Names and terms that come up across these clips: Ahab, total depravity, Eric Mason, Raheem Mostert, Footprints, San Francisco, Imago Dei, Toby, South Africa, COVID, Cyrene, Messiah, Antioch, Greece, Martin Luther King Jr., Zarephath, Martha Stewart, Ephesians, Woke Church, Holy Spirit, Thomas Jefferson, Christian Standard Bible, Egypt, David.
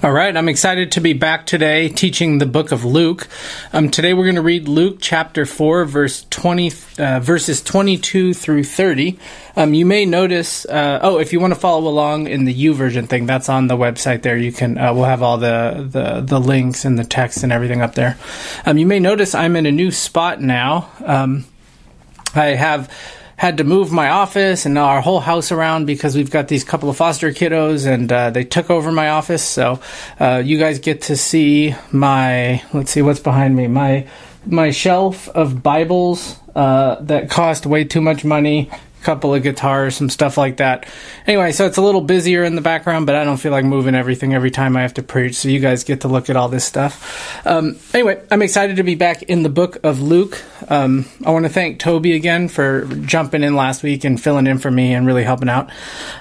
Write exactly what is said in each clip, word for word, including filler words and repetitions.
All right, I'm excited to be back today teaching the book of Luke. Um, today we're going to read Luke chapter four, verse twenty, uh, verses twenty-two through thirty. Um, you may notice, uh, oh, if you want to follow along in the YouVersion thing, that's on the website there. You can, uh, we'll have all the, the, the links and the text and everything up there. Um, you may notice I'm in a new spot now. Um, I have had to move my office and our whole house around because we've got these couple of foster kiddos, and uh, they took over my office. So uh, you guys get to see my, let's see what's behind me, my my shelf of Bibles uh, that cost way too much money, a couple of guitars, some stuff like that. Anyway, so it's a little busier in the background, but I don't feel like moving everything every time I have to preach. So you guys get to look at all this stuff. Um, anyway, I'm excited to be back in the book of Luke. Um, I want to thank Toby again for jumping in last week and filling in for me and really helping out.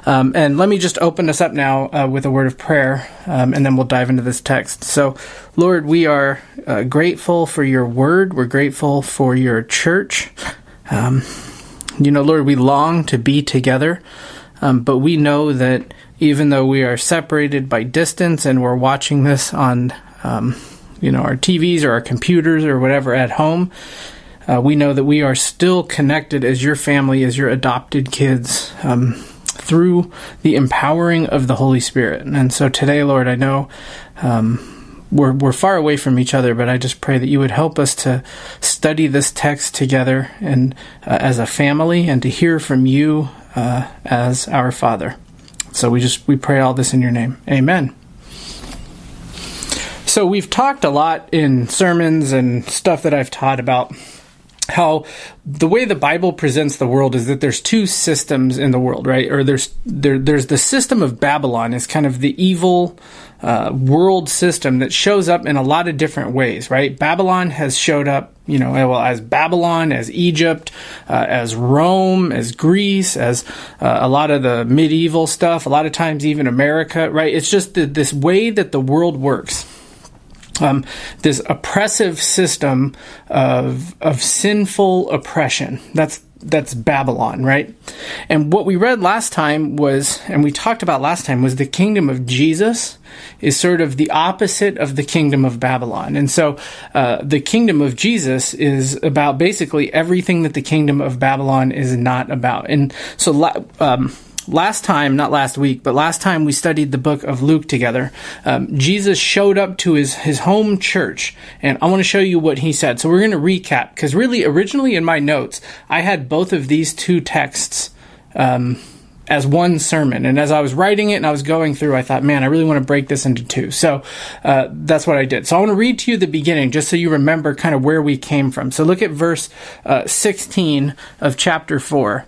Um, and let me just open us up now uh, with a word of prayer, um, and then we'll dive into this text. So, Lord, we are uh, grateful for your word. We're grateful for your church. Um, you know, Lord, we long to be together, um, but we know that even though we are separated by distance and we're watching this on, um, you know, our T Vs or our computers or whatever at home, Uh, we know that we are still connected as your family, as your adopted kids, um, through the empowering of the Holy Spirit. And so today, Lord, I know um, we're we're far away from each other, but I just pray that you would help us to study this text together and uh, as a family, and to hear from you uh, as our Father. So we just we pray all this in your name. Amen. So we've talked a lot in sermons and stuff that I've taught about how the way the Bible presents the world is that there's two systems in the world, right? Or there's there, there's the system of Babylon is kind of the evil uh, world system that shows up in a lot of different ways, right? Babylon has showed up, you know, well, as Babylon, as Egypt, uh, as Rome, as Greece, as uh, a lot of the medieval stuff, a lot of times even America, right? It's just the, this way that the world works. Um, this oppressive system of of sinful oppression. That's that's Babylon, right? And what we read last time was, and we talked about last time, was the kingdom of Jesus is sort of the opposite of the kingdom of Babylon. And so uh, the kingdom of Jesus is about basically everything that the kingdom of Babylon is not about. And so um Last time, not last week, but last time we studied the book of Luke together, um, Jesus showed up to his, his home church, and I want to show you what he said. So we're going to recap, because really, originally in my notes, I had both of these two texts um, as one sermon, and as I was writing it and I was going through, I thought, man, I really want to break this into two. So uh, that's what I did. So I want to read to you the beginning, just so you remember kind of where we came from. So look at verse uh, sixteen of chapter four.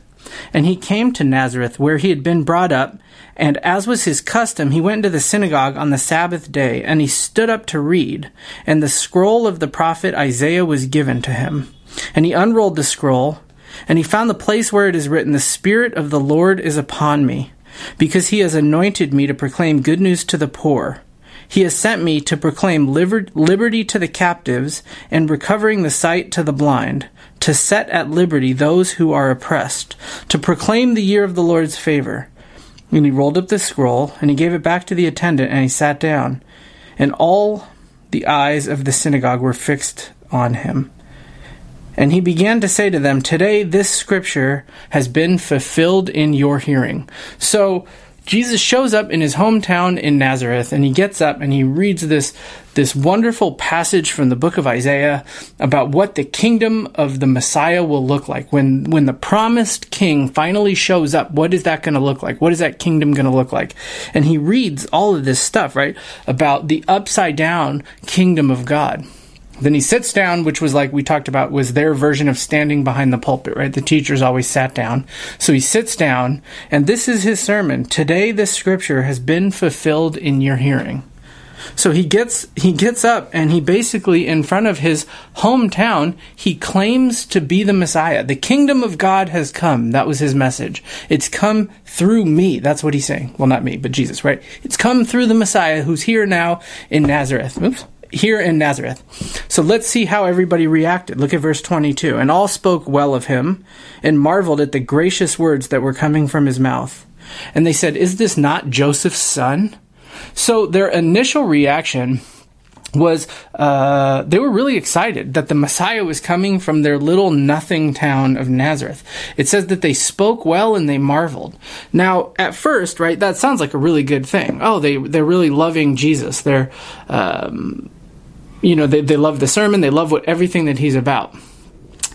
And he came to Nazareth, where he had been brought up, and as was his custom, he went into the synagogue on the Sabbath day, and he stood up to read. And the scroll of the prophet Isaiah was given to him. And he unrolled the scroll, and he found the place where it is written, "The Spirit of the Lord is upon me, because he has anointed me to proclaim good news to the poor. He has sent me to proclaim liberty to the captives, and recovering the sight to the blind, to set at liberty those who are oppressed, to proclaim the year of the Lord's favor." And he rolled up the scroll, and he gave it back to the attendant, and he sat down. And all the eyes of the synagogue were fixed on him. And he began to say to them, "Today this scripture has been fulfilled in your hearing." So Jesus shows up in his hometown in Nazareth, and he gets up and he reads this, this wonderful passage from the book of Isaiah about what the kingdom of the Messiah will look like. When, when the promised king finally shows up, what is that going to look like? What is that kingdom going to look like? And he reads all of this stuff, right, about the upside-down kingdom of God. Then he sits down, which was like we talked about, was their version of standing behind the pulpit, right? The teachers always sat down. So he sits down, and this is his sermon. "Today this scripture has been fulfilled in your hearing." So he gets he gets up, and he basically, in front of his hometown, he claims to be the Messiah. The kingdom of God has come. That was his message. It's come through me. That's what he's saying. Well, not me, but Jesus, right? It's come through the Messiah who's here now in Nazareth. Oops. Here in Nazareth. So let's see how everybody reacted. Look at verse twenty-two. "And all spoke well of him, and marveled at the gracious words that were coming from his mouth. And they said, 'Is this not Joseph's son? So their initial reaction was uh, they were really excited that the Messiah was coming from their little nothing town of Nazareth. It says that they spoke well and they marveled. Now, at first, right, that sounds like a really good thing. Oh, they, they're really loving Jesus. They're, um, you know, they, they love the sermon. They love what everything that he's about.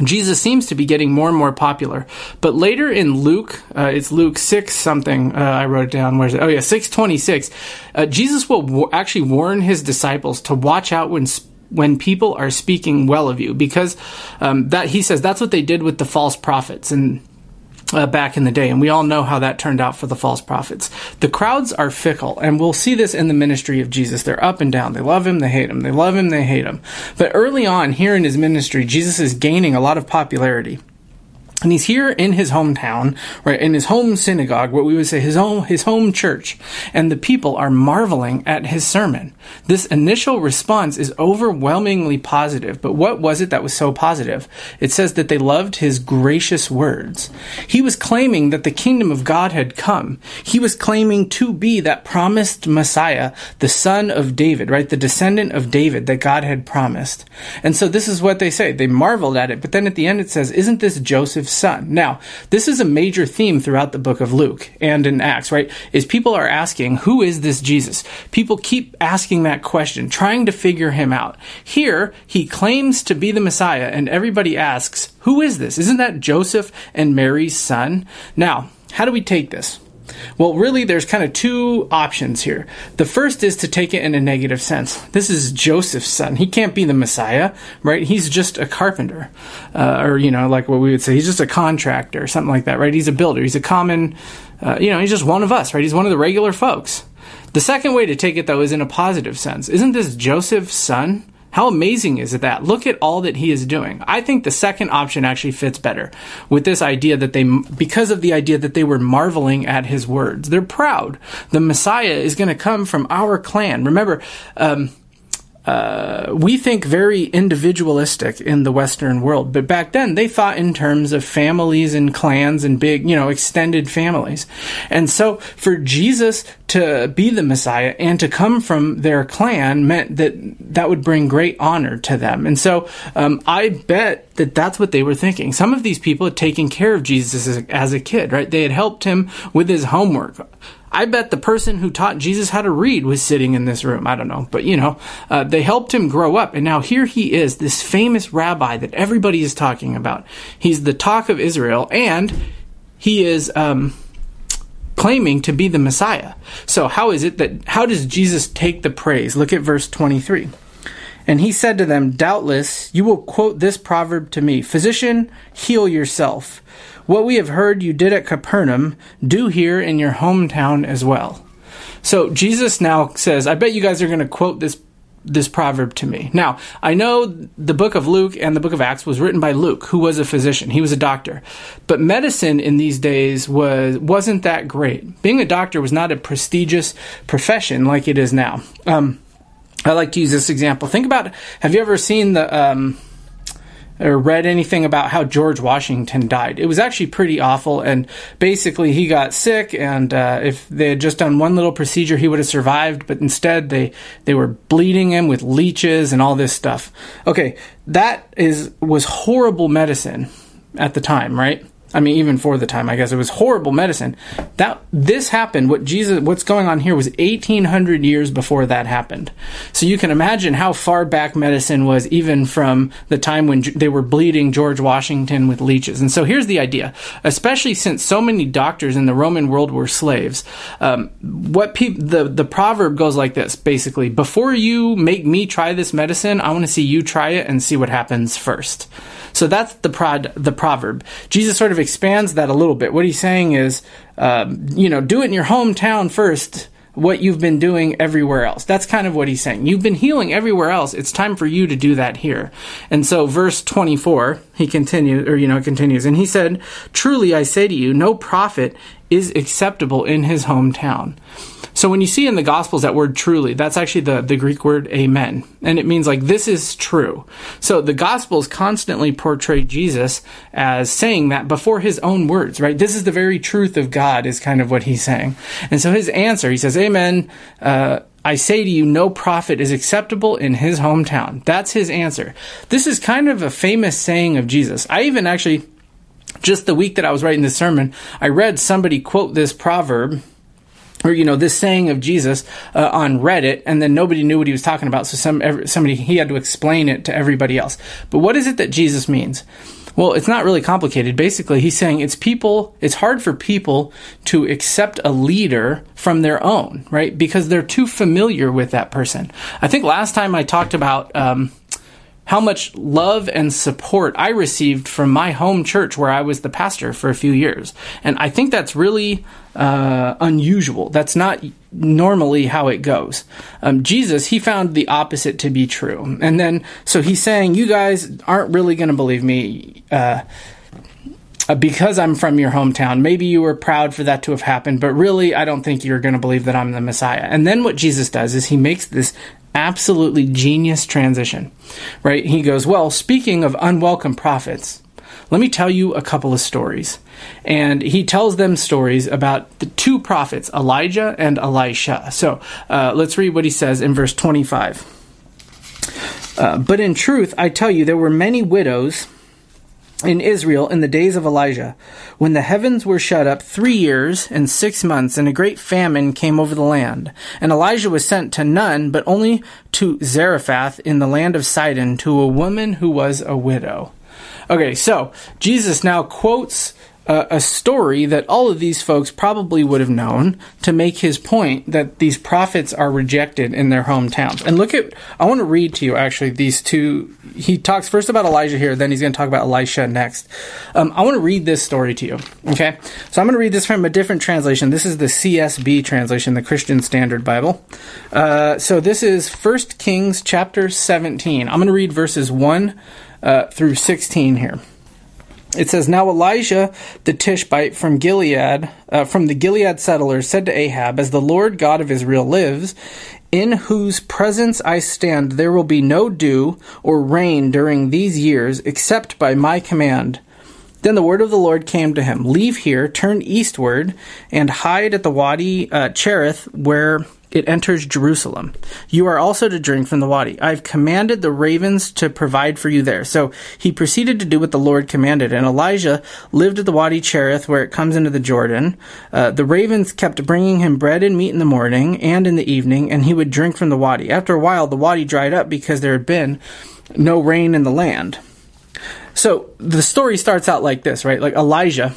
Jesus seems to be getting more and more popular. But later in Luke, uh, it's Luke six something, uh, I wrote it down, where's it? Oh yeah, six twenty-six. Uh, Jesus will w- actually warn his disciples to watch out when sp- when people are speaking well of you, because um, that he says that's what they did with the false prophets and uh, back in the day, and we all know how that turned out for the false prophets. The crowds are fickle, and we'll see this in the ministry of Jesus. They're up and down. They love him, they hate him. They love him, they hate him. But early on, here in his ministry, Jesus is gaining a lot of popularity. And he's here in his hometown, right, in his home synagogue, what we would say his home, his home church, and the people are marveling at his sermon. This initial response is overwhelmingly positive, but what was it that was so positive? It says that they loved his gracious words. He was claiming that the kingdom of God had come. He was claiming to be that promised Messiah, the son of David, right, the descendant of David that God had promised. And so this is what they say. They marveled at it, but then at the end it says, isn't this Joseph's son? Now, this is a major theme throughout the book of Luke and in Acts, right? Is people are asking, who is this Jesus? People keep asking that question, trying to figure him out. Here, he claims to be the Messiah, and everybody asks, who is this? Isn't that Joseph and Mary's son? Now, how do we take this? Well, really, there's kind of two options here. The first is to take it in a negative sense. This is Joseph's son. He can't be the Messiah, right? He's just a carpenter, uh, or, you know, like what we would say, he's just a contractor or something like that, right? He's a builder. He's a common, uh, you know, he's just one of us, right? He's one of the regular folks. The second way to take it, though, is in a positive sense. Isn't this Joseph's son? How amazing is it that? Look at all that he is doing. I think the second option actually fits better with this idea that they, because of the idea that they were marveling at his words. They're proud. The Messiah is going to come from our clan. Remember, um, uh, we think very individualistic in the Western world, but back then they thought in terms of families and clans and big, you know, extended families. And so for Jesus to be the Messiah and to come from their clan meant that that would bring great honor to them. And so um, I bet that that's what they were thinking. Some of these people had taken care of Jesus as a, as a kid, right? They had helped him with his homework. I bet the person who taught Jesus how to read was sitting in this room. I don't know. But, you know, uh, they helped him grow up. And now here he is, this famous rabbi that everybody is talking about. He's the talk of Israel, and he is... Um, claiming to be the Messiah. So how is it that, how does Jesus take the praise? Look at verse twenty-three. And he said to them, doubtless you will quote this proverb to me, physician, heal yourself. What we have heard you did at Capernaum, do here in your hometown as well. So Jesus now says, I bet you guys are going to quote this this proverb to me. Now, I know the book of Luke and the book of Acts was written by Luke, who was a physician. He was a doctor. But medicine in these days was, wasn't that great. Being a doctor was not a prestigious profession like it is now. Um, I like to use this example. Think about, have you ever seen the... Um, or read anything about how George Washington died? It was actually pretty awful, and basically he got sick, and uh, if they had just done one little procedure, he would have survived, but instead they, they were bleeding him with leeches and all this stuff. Okay, that is was horrible medicine at the time, right? I mean, even for the time, I guess it was horrible medicine. That this happened. What Jesus, what's going on here was eighteen hundred years before that happened. So you can imagine how far back medicine was, even from the time when they were bleeding George Washington with leeches. And so here's the idea, especially since so many doctors in the Roman world were slaves. Um, what pe- the the proverb goes like this, basically: before you make me try this medicine, I want to see you try it and see what happens first. So that's the prod, the proverb. Jesus sort of expands that a little bit. What he's saying is, um, you know, do it in your hometown first, what you've been doing everywhere else. That's kind of what he's saying. You've been healing everywhere else. It's time for you to do that here. And so verse twenty-four He continues, or, you know, it continues. And he said, "Truly I say to you, no prophet is acceptable in his hometown." So when you see in the Gospels that word "truly," that's actually the, the Greek word amen. And it means like, this is true. So the Gospels constantly portray Jesus as saying that before his own words, right? This is the very truth of God is kind of what he's saying. And so his answer, he says, amen, uh, I say to you, no prophet is acceptable in his hometown. That's his answer. This is kind of a famous saying of Jesus. I even actually, just the week that I was writing this sermon, I read somebody quote this proverb, or, you know, this saying of Jesus uh, on Reddit, and then nobody knew what he was talking about, so some every, somebody he had to explain it to everybody else. But what is it that Jesus means? Well, it's not really complicated. Basically, he's saying it's people, it's hard for people to accept a leader from their own, right? Because they're too familiar with that person. I think last time I talked about um, how much love and support I received from my home church where I was the pastor for a few years. And I think that's really uh, unusual. That's not normally how it goes. Um, Jesus, he found the opposite to be true. And then, so he's saying, you guys aren't really going to believe me uh, because I'm from your hometown. Maybe you were proud for that to have happened, but really, I don't think you're going to believe that I'm the Messiah. And then what Jesus does is he makes this absolutely genius transition, right? He goes, well, speaking of unwelcome prophets, let me tell you a couple of stories. And he tells them stories about the two prophets, Elijah and Elisha. So uh, let's read what he says in verse twenty-five. Uh, but in truth, I tell you, there were many widows in Israel in the days of Elijah, when the heavens were shut up three years and six months, and a great famine came over the land. And Elijah was sent to none, but only to Zarephath in the land of Sidon, to a woman who was a widow. Okay, so Jesus now quotes uh, a story that all of these folks probably would have known to make his point that these prophets are rejected in their hometowns. And look at, I want to read to you actually these two. He talks first about Elijah here, then he's going to talk about Elisha next. Um, I want to read this story to you, okay? So I'm going to read this from a different translation. This is the C S B translation, the Christian Standard Bible. Uh, so this is First Kings chapter seventeen. I'm going to read verses one Uh, through sixteen here. It says, "Now Elijah the Tishbite from Gilead, uh, from the Gilead settlers, said to Ahab, 'As the Lord God of Israel lives, in whose presence I stand, there will be no dew or rain during these years, except by my command.' Then the word of the Lord came to him, 'Leave here, turn eastward, and hide at the Wadi uh, Cherith, where it enters Jerusalem. You are also to drink from the wadi. I've commanded the ravens to provide for you there.' So he proceeded to do what the Lord commanded. And Elijah lived at the Wadi Cherith, where it comes into the Jordan. Uh, the ravens kept bringing him bread and meat in the morning and in the evening, and he would drink from the wadi. After a while, the wadi dried up because there had been no rain in the land." So the story starts out like this, right? Like Elijah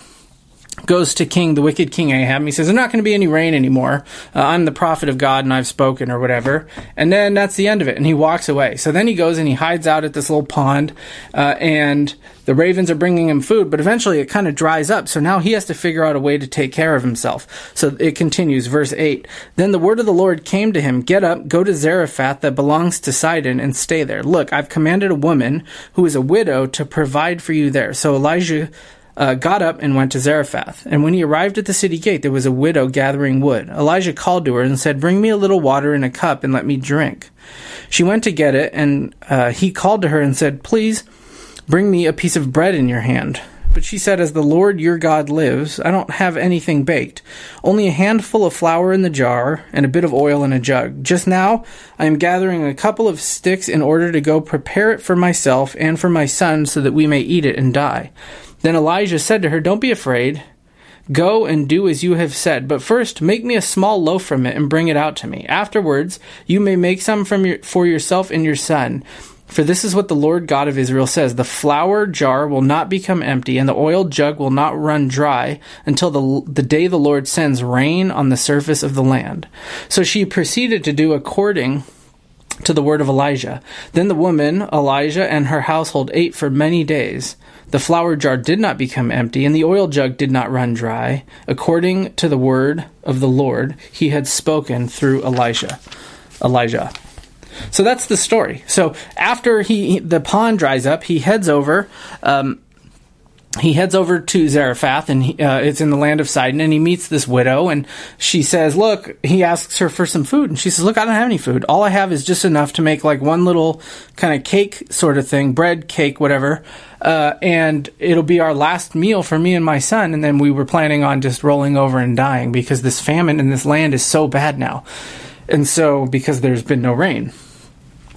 goes to King, the wicked King Ahab, and he says, "There's not going to be any rain anymore. Uh, I'm the prophet of God, and I've spoken," or whatever. And then that's the end of it, and he walks away. So then he goes and he hides out at this little pond, uh, and the ravens are bringing him food, but eventually it kind of dries up. So now he has to figure out a way to take care of himself. So it continues, verse eight. "Then the word of the Lord came to him, 'Get up, go to Zarephath that belongs to Sidon, and stay there. Look, I've commanded a woman who is a widow to provide for you there.' So Elijah Uh, got up and went to Zarephath. And when he arrived at the city gate, there was a widow gathering wood. Elijah called to her and said, 'Bring me a little water in a cup and let me drink.' She went to get it, and uh, he called to her and said, 'Please bring me a piece of bread in your hand.' But she said, 'As the Lord your God lives, I don't have anything baked, only a handful of flour in the jar and a bit of oil in a jug. Just now I am gathering a couple of sticks in order to go prepare it for myself and for my son so that we may eat it and die.' Then Elijah said to her, 'Don't be afraid. Go and do as you have said, but first make me a small loaf from it and bring it out to me. Afterwards, you may make some from your, for yourself and your son. For this is what the Lord God of Israel says, the flour jar will not become empty, and the oil jug will not run dry until the, the day the Lord sends rain on the surface of the land.' So she proceeded to do according to the word of Elijah. Then the woman, Elijah, and her household ate for many days. The flour jar did not become empty, and the oil jug did not run dry, according to the word of the Lord he had spoken through Elisha. Elijah. So that's the story. So after he the pond dries up, he heads over. Um, He heads over to Zarephath, and he, uh, it's in the land of Sidon, and he meets this widow, and she says, look, he asks her for some food, and she says, look, I don't have any food. All I have is just enough to make like one little kind of cake sort of thing, bread, cake, whatever, uh, and it'll be our last meal for me and my son, and then we were planning on just rolling over and dying because this famine in this land is so bad now, and so because there's been no rain.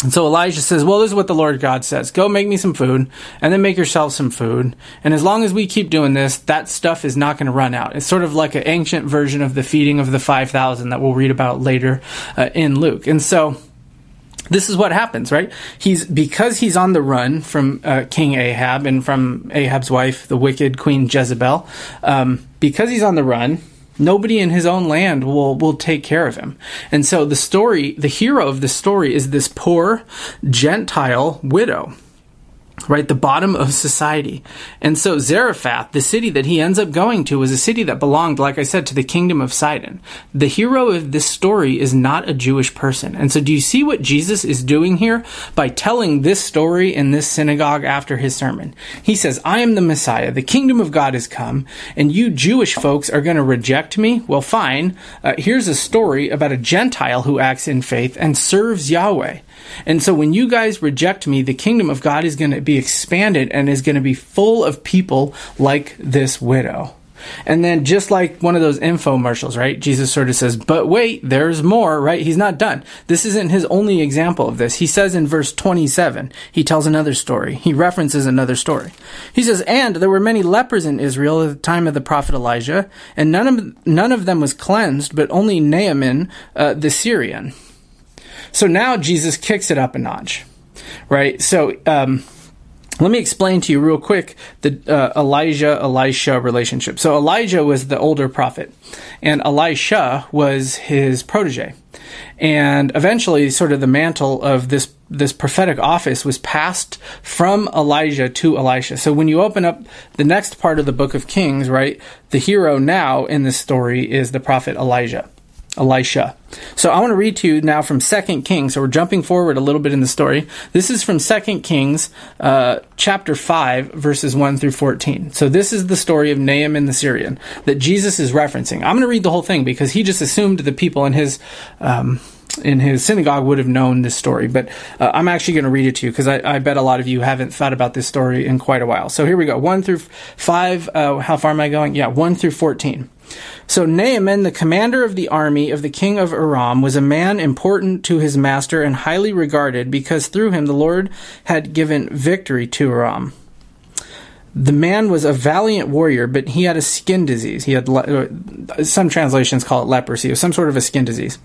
And so Elijah says, well, this is what the Lord God says. Go make me some food, and then make yourself some food. And as long as we keep doing this, that stuff is not going to run out. It's sort of like an ancient version of the feeding of the five thousand that we'll read about later uh, in Luke. And so this is what happens, right? He's because he's on the run from uh, King Ahab and from Ahab's wife, the wicked Queen Jezebel, um, because he's on the run, nobody in his own land will, will take care of him. And so the story, the hero of the story is this poor Gentile widow, right? The bottom of society. And so Zarephath, the city that he ends up going to, was a city that belonged, like I said, to the kingdom of Sidon. The hero of this story is not a Jewish person. And so do you see what Jesus is doing here by telling this story in this synagogue after his sermon? He says, I am the Messiah. The kingdom of God has come, and you Jewish folks are going to reject me? Well, fine. Uh, here's a story about a Gentile who acts in faith and serves Yahweh. And so when you guys reject me, the kingdom of God is going to be expanded and is going to be full of people like this widow. And then just like one of those infomercials, right? Jesus sort of says, but wait, there's more, right? He's not done. This isn't his only example of this. He says in verse twenty-seven, he tells another story. He references another story. He says, and there were many lepers in Israel at the time of the prophet Elijah, and none of, none of them was cleansed, but only Naaman, uh, the Syrian. So now Jesus kicks it up a notch, right? So um, let me explain to you real quick the uh, Elijah-Elisha relationship. So Elijah was the older prophet, and Elisha was his protege. And eventually, sort of the mantle of this this prophetic office was passed from Elijah to Elisha. So when you open up the next part of the book of Kings, right, the hero now in this story is the prophet Elijah. Elisha. So I want to read to you now from Second Kings. So we're jumping forward a little bit in the story. This is from Second Kings uh, chapter five, verses one through fourteen. So this is the story of Naaman the Syrian that Jesus is referencing. I'm going to read the whole thing because he just assumed the people in his um, in his synagogue would have known this story. But uh, I'm actually going to read it to you because I, I bet a lot of you haven't thought about this story in quite a while. So here we go. one through five. Uh, how far am I going? Yeah, one through fourteen. So Naaman, the commander of the army of the king of Aram, was a man important to his master and highly regarded, because through him the Lord had given victory to Aram. The man was a valiant warrior, but he had a skin disease. He had le- some translations call it leprosy, or some sort of a skin disease.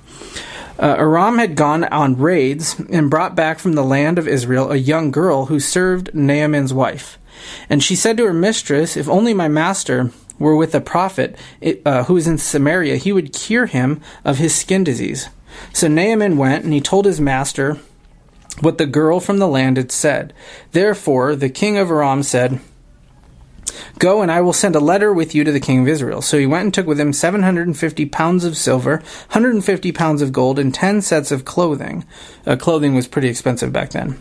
Uh, Aram had gone on raids and brought back from the land of Israel a young girl who served Naaman's wife. And she said to her mistress, if only my master were with a prophet uh, who is in Samaria, he would cure him of his skin disease. So Naaman went, and he told his master what the girl from the land had said. Therefore the king of Aram said, go, and I will send a letter with you to the king of Israel. So he went and took with him seven hundred fifty pounds of silver, one hundred fifty pounds of gold, and ten sets of clothing. Uh, clothing was pretty expensive back then.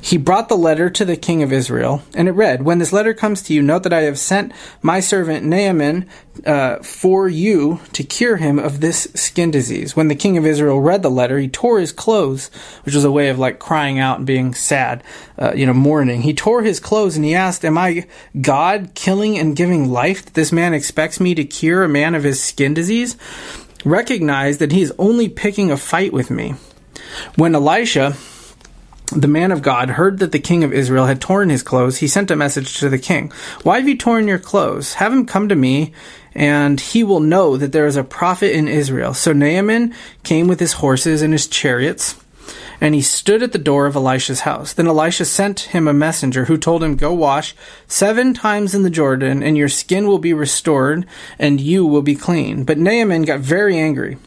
He brought the letter to the king of Israel, and it read, when this letter comes to you, note that I have sent my servant Naaman uh, for you to cure him of this skin disease. When the king of Israel read the letter, he tore his clothes, which was a way of like crying out and being sad, uh, you know, mourning. He tore his clothes, and he asked, am I God, killing and giving life, that this man expects me to cure a man of his skin disease? Recognize that he is only picking a fight with me. When Elisha, the man of God, heard that the king of Israel had torn his clothes, he sent a message to the king. Why have you torn your clothes? Have him come to me, and he will know that there is a prophet in Israel. So Naaman came with his horses and his chariots, and he stood at the door of Elisha's house. Then Elisha sent him a messenger who told him, go wash seven times in the Jordan, and your skin will be restored, and you will be clean. But Naaman got very angry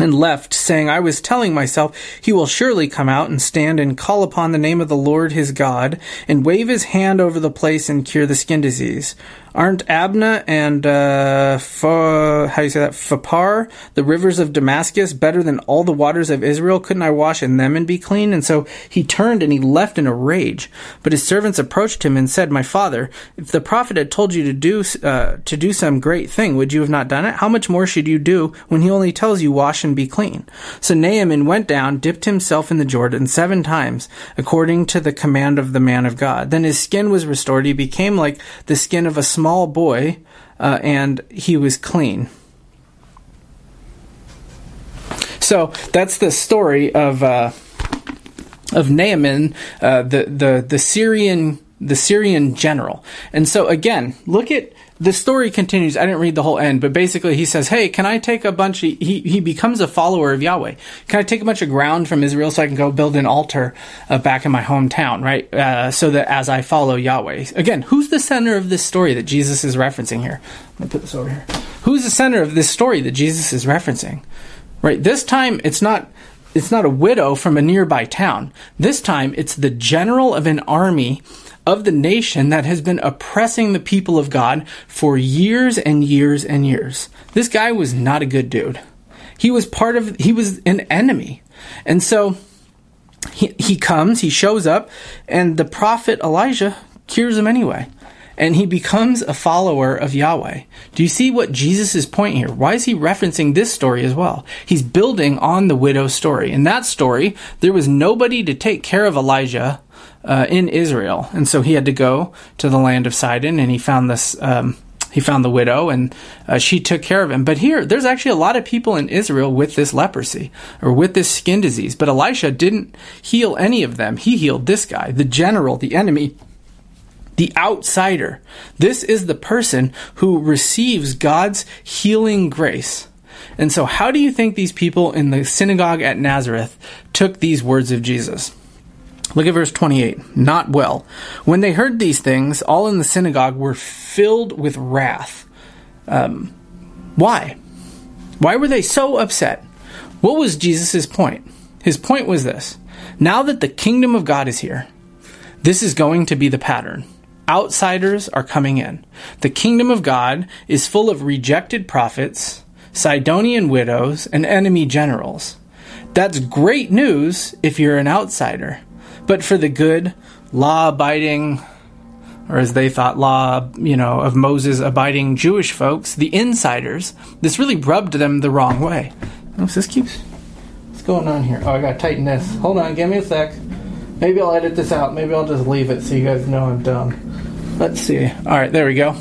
and left, saying, I was telling myself, he will surely come out and stand and call upon the name of the Lord his God, and wave his hand over the place and cure the skin disease. Aren't Abna and, uh, Fa, how do you say that? Phapar, the rivers of Damascus, better than all the waters of Israel? Couldn't I wash in them and be clean? And so he turned and he left in a rage. But his servants approached him and said, My father, if the prophet had told you to do, uh, to do some great thing, would you have not done it? How much more should you do when he only tells you, wash and be clean? So Naaman went down, dipped himself in the Jordan seven times, according to the command of the man of God. Then his skin was restored. He became like the skin of a small small boy, uh, and he was clean. So that's the story of uh, of Naaman, uh, the the the Syrian the Syrian general. And so again, look at the story continues. I didn't read the whole end, but basically he says, "Hey, can I take a bunch of?" He he becomes a follower of Yahweh. Can I take a bunch of ground from Israel so I can go build an altar uh, back in my hometown, right? Uh, so that as I follow Yahweh, again, who's the center of this story that Jesus is referencing here? Let me put this over here. Who's the center of this story that Jesus is referencing? Right. This time, it's not. It's not a widow from a nearby town. This time, it's the general of an army of the nation that has been oppressing the people of God for years and years and years. This guy was not a good dude. He was part of, he was an enemy. And so he, he comes, he shows up, and the prophet Elijah cures him anyway. And he becomes a follower of Yahweh. Do you see what Jesus' point here? Why is he referencing this story as well? He's building on the widow story. In that story, there was nobody to take care of Elijah uh, in Israel. And so he had to go to the land of Sidon, and he found this... Um, He found the widow, and uh, she took care of him. But here, there's actually a lot of people in Israel with this leprosy or with this skin disease. But Elisha didn't heal any of them. He healed this guy, the general, the enemy, the outsider. This is the person who receives God's healing grace. And so how do you think these people in the synagogue at Nazareth took these words of Jesus? Look at verse twenty-eight. Not well. When they heard these things, all in the synagogue were filled with wrath. Um, why? Why were they so upset? What was Jesus' point? His point was this. Now that the kingdom of God is here, this is going to be the pattern. Outsiders are coming in. The kingdom of God is full of rejected prophets, Sidonian widows, and enemy generals. That's great news if you're an outsider. But for the good, law-abiding, or as they thought, law, you know, of Moses-abiding Jewish folks, the insiders, this really rubbed them the wrong way. Oops, this keeps... What's going on here? Oh, I gotta tighten this. Hold on, give me a sec. Maybe I'll edit this out. Maybe I'll just leave it so you guys know I'm dumb. Let's see. All right, there we go.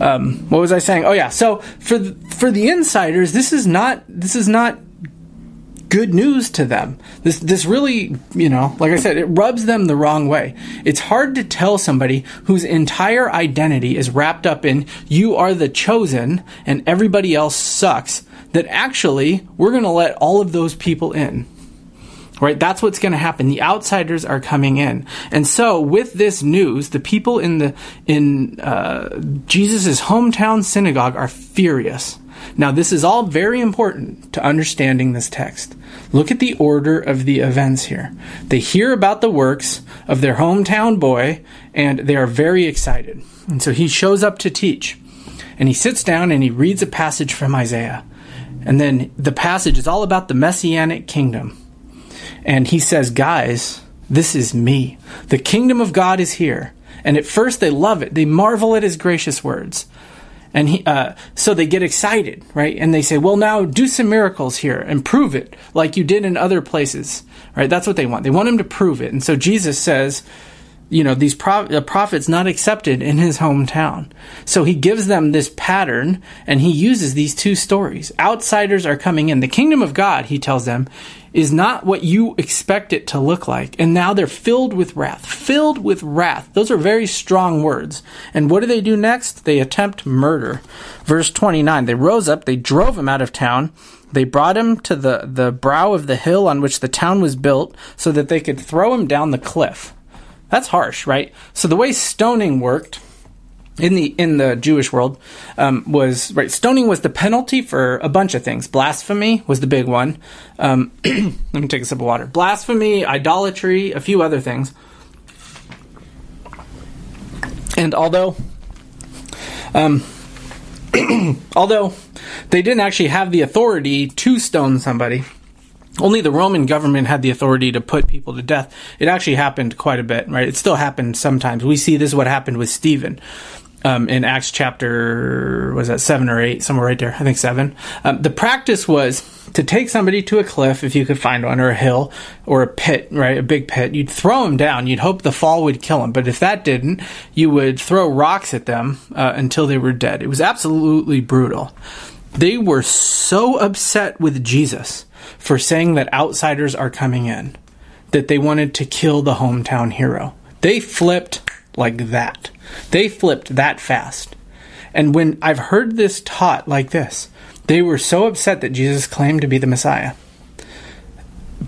Um, what was I saying? Oh, yeah. So for the, for the insiders, this is not... This is not... good news to them. This this really, you know, like I said, it rubs them the wrong way. It's hard to tell somebody whose entire identity is wrapped up in you are the chosen and everybody else sucks, that actually we're going to let all of those people in. Right? That's what's going to happen. The outsiders are coming in. And so with this news, the people in the in uh, Jesus' hometown synagogue are furious. Now, this is all very important to understanding this text. Look at the order of the events here. They hear about the works of their hometown boy, and they are very excited. And so he shows up to teach, and he sits down and he reads a passage from Isaiah. And then the passage is all about the Messianic kingdom. And he says, guys, this is me. The kingdom of God is here. And at first they love it. They marvel at his gracious words. And he, uh, so they get excited, right? And they say, well, now do some miracles here and prove it like you did in other places, right? That's what they want. They want him to prove it. And so Jesus says, you know, these prof- the prophet's not accepted in his hometown. So he gives them this pattern, and he uses these two stories. Outsiders are coming in. The kingdom of God, he tells them, is not what you expect it to look like. And now they're filled with wrath. Filled with wrath. Those are very strong words. And what do they do next? They attempt murder. Verse twenty-nine, they rose up, they drove him out of town. They brought him to the, the brow of the hill on which the town was built so that they could throw him down the cliff. That's harsh, right? So the way stoning worked in the in the Jewish world um, was right. Stoning was the penalty for a bunch of things. Blasphemy was the big one. Um, let me take a sip of water. Blasphemy, idolatry, a few other things. And although, um, although they didn't actually have the authority to stone somebody, only the Roman government had the authority to put people to death. It actually happened quite a bit, right? It still happened sometimes. We see this is what happened with Stephen. Um, in Acts chapter, was that seven or eight? Somewhere right there. I think seven. Um, the practice was to take somebody to a cliff, if you could find one, or a hill, or a pit, right? A big pit. You'd throw them down. You'd hope the fall would kill them. But if that didn't, you would throw rocks at them uh, until they were dead. It was absolutely brutal. They were so upset with Jesus for saying that outsiders are coming in that they wanted to kill the hometown hero. They flipped like that. They flipped that fast. And when I've heard this taught like this, they were so upset that Jesus claimed to be the Messiah.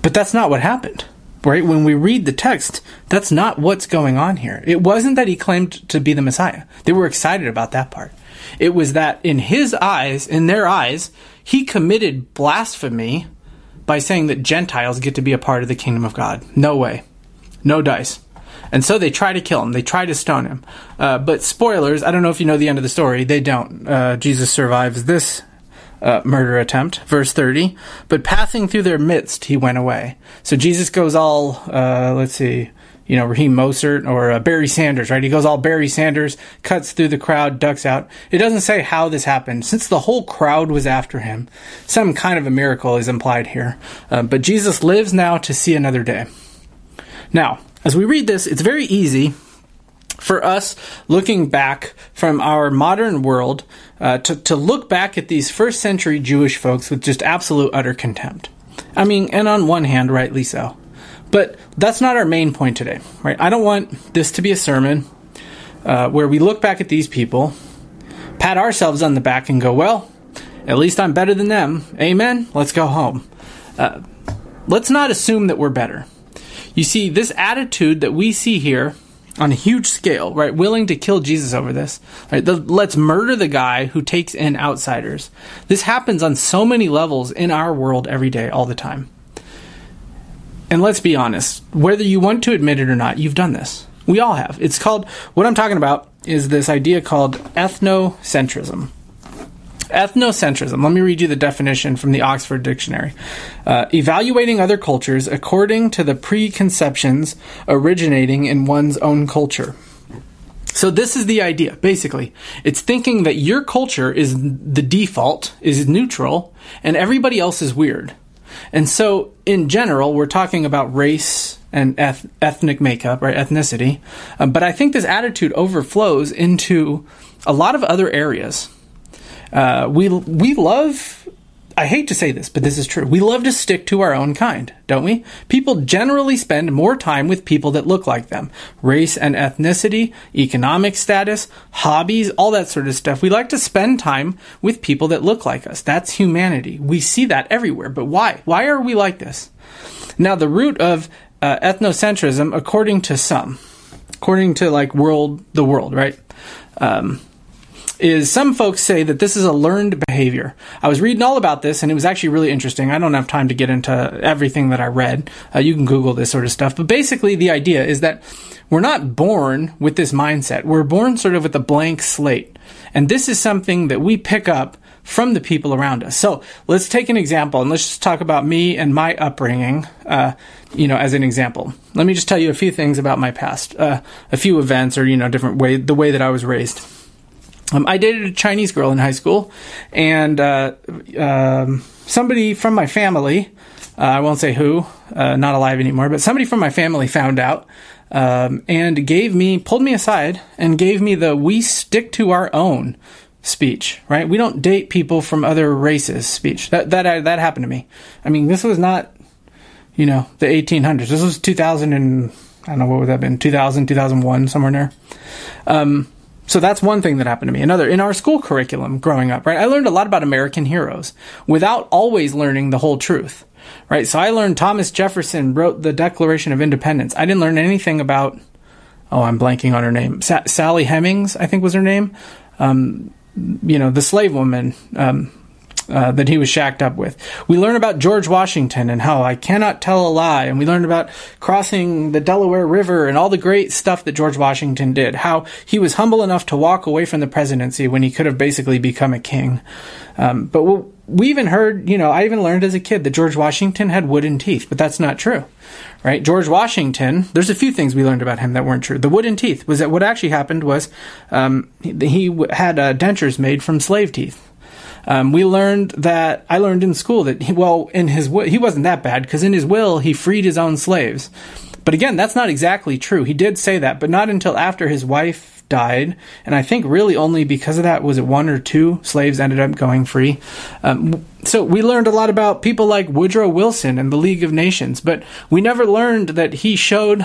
But that's not what happened, right? When we read the text, that's not what's going on here. It wasn't that he claimed to be the Messiah. They were excited about that part. It was that in his eyes, in their eyes, he committed blasphemy by saying that Gentiles get to be a part of the kingdom of God. No way. No dice. And so they try to kill him. They try to stone him. Uh, but spoilers, I don't know if you know the end of the story. They don't. Uh, Jesus survives this uh, murder attempt. Verse thirty, but passing through their midst, he went away. So Jesus goes all, uh, let's see, you know, Raheem Mostert or uh, Barry Sanders, right? He goes all Barry Sanders, cuts through the crowd, ducks out. It doesn't say how this happened. Since the whole crowd was after him, some kind of a miracle is implied here. Uh, but Jesus lives now to see another day. Now, as we read this, it's very easy for us looking back from our modern world uh, to, to look back at these first century Jewish folks with just absolute utter contempt. I mean, and on one hand, rightly so. But that's not our main point today, right? I don't want this to be a sermon uh, where we look back at these people, pat ourselves on the back and go, well, at least I'm better than them. Amen. Let's go home. Uh, let's not assume that we're better. You see, this attitude that we see here on a huge scale, right, willing to kill Jesus over this, right, the, let's murder the guy who takes in outsiders. This happens on so many levels in our world every day, all the time. And let's be honest, whether you want to admit it or not, you've done this. We all have. It's called, what I'm talking about is this idea called ethnocentrism. Ethnocentrism. Let me read you the definition from the Oxford Dictionary. Uh, evaluating other cultures according to the preconceptions originating in one's own culture. So this is the idea, basically. It's thinking that your culture is the default, is neutral, and everybody else is weird. And so, in general, we're talking about race and eth- ethnic makeup, right? Ethnicity. Uh, but I think this attitude overflows into a lot of other areas. Uh, we we love, I hate to say this, but this is true. We love to stick to our own kind, don't we? People generally spend more time with people that look like them. Race and ethnicity, economic status, hobbies, all that sort of stuff. We like to spend time with people that look like us. That's humanity. We see that everywhere. But why? Why are we like this? Now, the root of uh, ethnocentrism, according to some, according to like world, the world, right? Um, is some folks say that this is a learned behavior. I was reading all about this, and it was actually really interesting. I don't have time to get into everything that I read. Uh, you can Google this sort of stuff. But basically, the idea is that we're not born with this mindset. We're born sort of with a blank slate. And this is something that we pick up from the people around us. So let's take an example, and let's just talk about me and my upbringing, uh, you know, as an example. Let me just tell you a few things about my past, uh, a few events or, you know, different way, the way that I was raised. Um, I dated a Chinese girl in high school, and uh, um, somebody from my family, uh, I won't say who, uh, not alive anymore, but somebody from my family found out um, and gave me, pulled me aside and gave me the we stick to our own speech, right? We don't date people from other races speech. That, that, uh, that happened to me. I mean, this was not, you know, the eighteen hundreds. This was two thousand and, I don't know, what would that have been? two thousand, two thousand one, somewhere near. Um... So that's one thing that happened to me. Another, in our school curriculum growing up, right? I learned a lot about American heroes without always learning the whole truth, right? So I learned Thomas Jefferson wrote the Declaration of Independence. I didn't learn anything about oh, I'm blanking on her name. Sa- Sally Hemings, I think was her name. Um, you know, the slave woman um, uh, that he was shacked up with. We learn about George Washington and how I cannot tell a lie. And we learn about crossing the Delaware River and all the great stuff that George Washington did. How he was humble enough to walk away from the presidency when he could have basically become a king. Um, but we'll, we even heard, you know, I even learned as a kid that George Washington had wooden teeth, but that's not true, right? George Washington, there's a few things we learned about him that weren't true. The wooden teeth was that what actually happened was um, he, he had uh, dentures made from slave teeth. Um, we learned that, I learned in school that, he, well, in his will, he wasn't that bad because in his will, he freed his own slaves. But again, that's not exactly true. He did say that, but not until after his wife died, and I think really only because of that was it one or two slaves ended up going free. Um, so we learned a lot about people like Woodrow Wilson and the League of Nations, but we never learned that he showed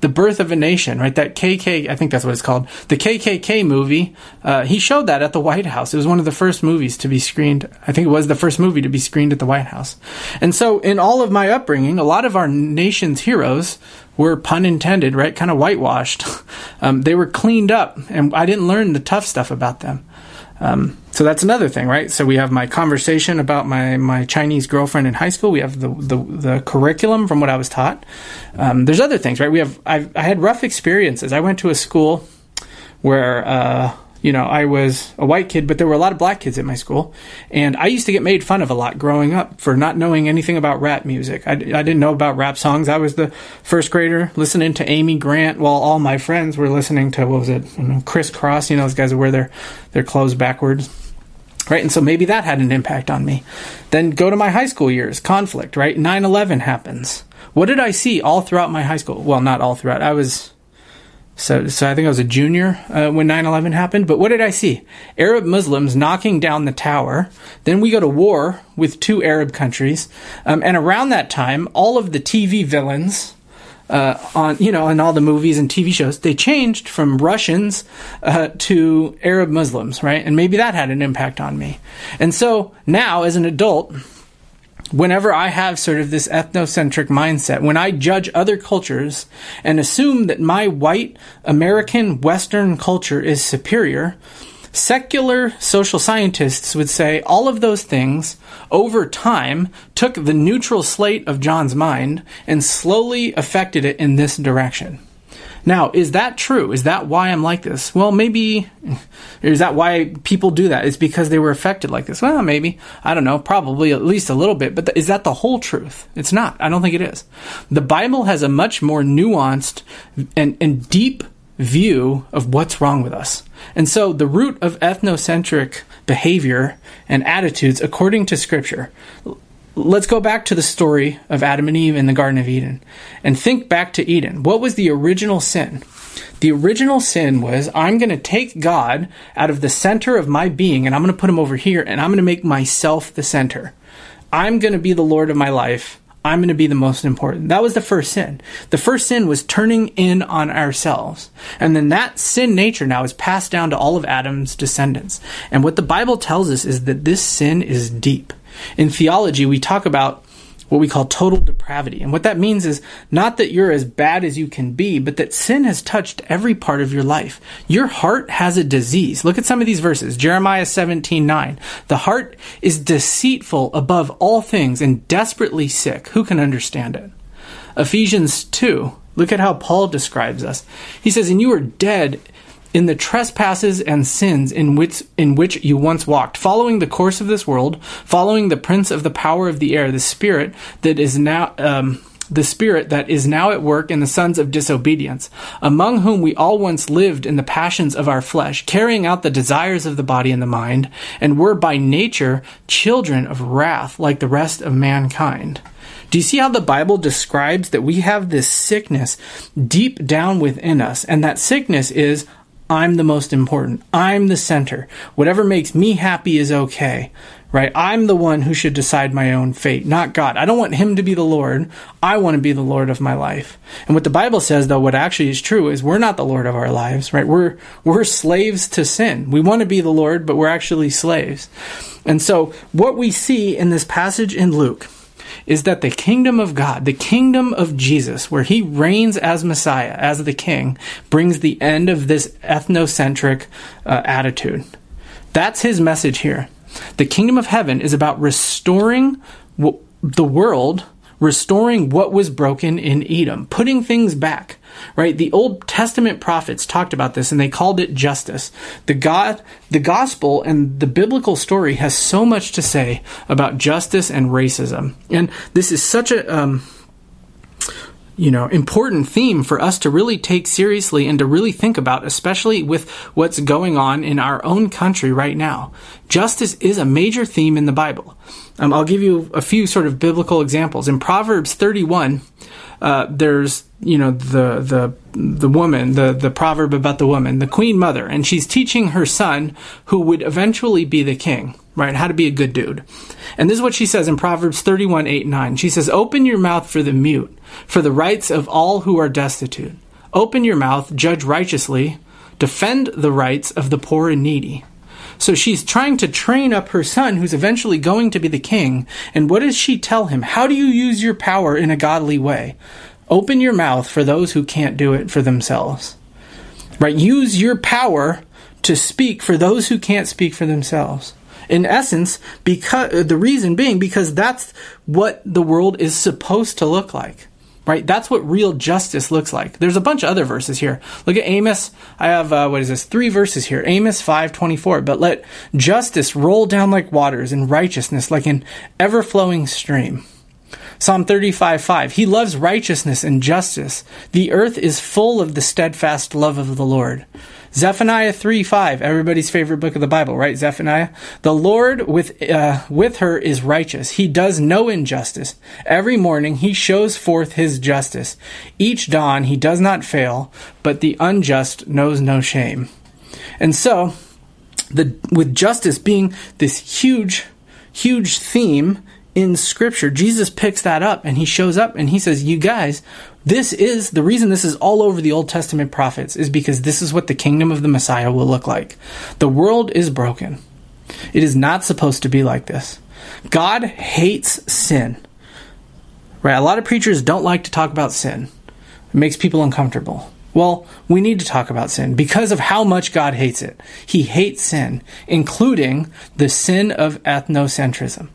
the birth of a nation, right? That K K, I think that's what it's called, the K K K movie, uh, he showed that at the White House. It was one of the first movies to be screened. I think it was the first movie to be screened at the White House. And so in all of my upbringing, a lot of our nation's heroes were, pun intended, right, kind of whitewashed. Um, they were cleaned up, and I didn't learn the tough stuff about them. Um, so that's another thing, right? So we have my conversation about my, my Chinese girlfriend in high school. We have the, the, the curriculum from what I was taught. Um, there's other things, right? We have, I've, I had rough experiences. I went to a school where, uh, you know, I was a white kid, but there were a lot of black kids at my school. And I used to get made fun of a lot growing up for not knowing anything about rap music. I, I didn't know about rap songs. I was the first grader listening to Amy Grant while all my friends were listening to, what was it, I don't know, Criss Cross. You know, those guys who wear their, their clothes backwards. Right? And so maybe that had an impact on me. Then go to my high school years, conflict, right? nine eleven happens. What did I see all throughout my high school? Well, not all throughout. I was... So, so I think I was a junior uh, when nine eleven happened. But what did I see? Arab Muslims knocking down the tower. Then we go to war with two Arab countries. Um, and around that time, all of the T V villains uh, on, you know, in all the movies and T V shows, they changed from Russians uh, to Arab Muslims, right? And maybe that had an impact on me. And so now, as an adult, whenever I have sort of this ethnocentric mindset, when I judge other cultures and assume that my white American Western culture is superior, secular social scientists would say all of those things over time took the neutral slate of John's mind and slowly affected it in this direction. Now, is that true? Is that why I'm like this? Well, maybe. Is that why people do that? It's because they were affected like this. Well, maybe. I don't know. Probably at least a little bit. But th- is that the whole truth? It's not. I don't think it is. The Bible has a much more nuanced and, and deep view of what's wrong with us. And so the root of ethnocentric behavior and attitudes, according to Scripture, let's go back to the story of Adam and Eve in the Garden of Eden and think back to Eden. What was the original sin? The original sin was, I'm going to take God out of the center of my being and I'm going to put him over here and I'm going to make myself the center. I'm going to be the Lord of my life. I'm going to be the most important. That was the first sin. The first sin was turning in on ourselves. And then that sin nature now is passed down to all of Adam's descendants. And what the Bible tells us is that this sin is deep. In theology, we talk about what we call total depravity. And what that means is not that you're as bad as you can be, but that sin has touched every part of your life. Your heart has a disease. Look at some of these verses. Jeremiah seventeen nine. The heart is deceitful above all things and desperately sick. Who can understand it? Ephesians two. Look at how Paul describes us. He says, and you are dead in the trespasses and sins in which in which you once walked, following the course of this world, following the prince of the power of the air, the spirit that is now um, the spirit that is now at work in the sons of disobedience, among whom we all once lived in the passions of our flesh, carrying out the desires of the body and the mind, and were by nature children of wrath like the rest of mankind. Do you see how the Bible describes that we have this sickness deep down within us, and that sickness is, I'm the most important. I'm the center. Whatever makes me happy is okay, right? I'm the one who should decide my own fate, not God. I don't want him to be the Lord. I want to be the Lord of my life. And what the Bible says, though, what actually is true is we're not the Lord of our lives, right? We're, we're slaves to sin. We want to be the Lord, but we're actually slaves. And so what we see in this passage in Luke is that the kingdom of God, the kingdom of Jesus, where he reigns as Messiah, as the king, brings the end of this ethnocentric uh, attitude. That's his message here. The kingdom of heaven is about restoring w- the world, restoring what was broken in Edom, putting things back, right? The Old Testament prophets talked about this and they called it justice. The God, the gospel and the biblical story has so much to say about justice and racism. And this is such a, um, you know, important theme for us to really take seriously and to really think about, especially with what's going on in our own country right now. Justice is a major theme in the Bible. Um, I'll give you a few sort of biblical examples. In Proverbs thirty-one, uh, there's, you know, the, the, the woman, the, the proverb about the woman, the queen mother, and she's teaching her son, who would eventually be the king, right? How to be a good dude. And this is what she says in Proverbs thirty-one, eight, nine. She says, "Open your mouth for the mute, for the rights of all who are destitute. Open your mouth, judge righteously, defend the rights of the poor and needy." So she's trying to train up her son, who's eventually going to be the king. And what does she tell him? How do you use your power in a godly way? Open your mouth for those who can't do it for themselves. Right? Use your power to speak for those who can't speak for themselves. In essence, because the reason being because that's what the world is supposed to look like. Right? That's what real justice looks like. There's a bunch of other verses here. Look at Amos. I have, uh, what is this? Three verses here. Amos five twenty-four. "But let justice roll down like waters and righteousness like an ever-flowing stream." Psalm thirty-five, five. "He loves righteousness and justice. The earth is full of the steadfast love of the Lord." Zephaniah three, five. Everybody's favorite book of the Bible, right? Zephaniah. "The Lord with uh, with her is righteous. He does no injustice. Every morning he shows forth his justice. Each dawn he does not fail, but the unjust knows no shame." And so, the with justice being this huge, huge theme in Scripture, Jesus picks that up and he shows up and he says, "You guys, this is the reason this is all over the Old Testament prophets is because this is what the kingdom of the Messiah will look like. The world is broken. It is not supposed to be like this. God hates sin." Right? A lot of preachers don't like to talk about sin. It makes people uncomfortable. Well, we need to talk about sin because of how much God hates it. He hates sin, including the sin of ethnocentrism.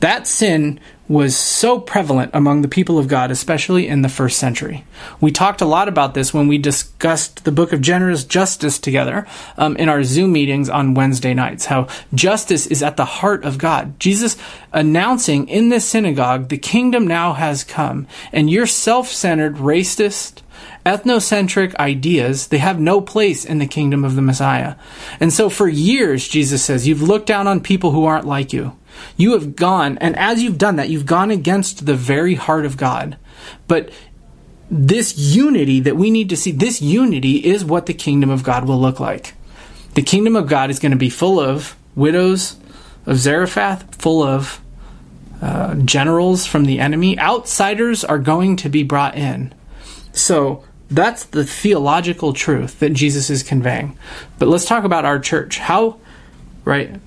That sin was so prevalent among the people of God, especially in the first century. We talked a lot about this when we discussed the book of Generous Justice together um, in our Zoom meetings on Wednesday nights, how justice is at the heart of God. Jesus announcing in this synagogue, the kingdom now has come, and your self-centered, racist, ethnocentric ideas, they have no place in the kingdom of the Messiah. And so for years, Jesus says, you've looked down on people who aren't like you. You have gone, and as you've done that, you've gone against the very heart of God. But this unity that we need to see, this unity is what the kingdom of God will look like. The kingdom of God is going to be full of widows of Zarephath, full of uh, generals from the enemy. Outsiders are going to be brought in. So that's the theological truth that Jesus is conveying. But let's talk about our church. How, right?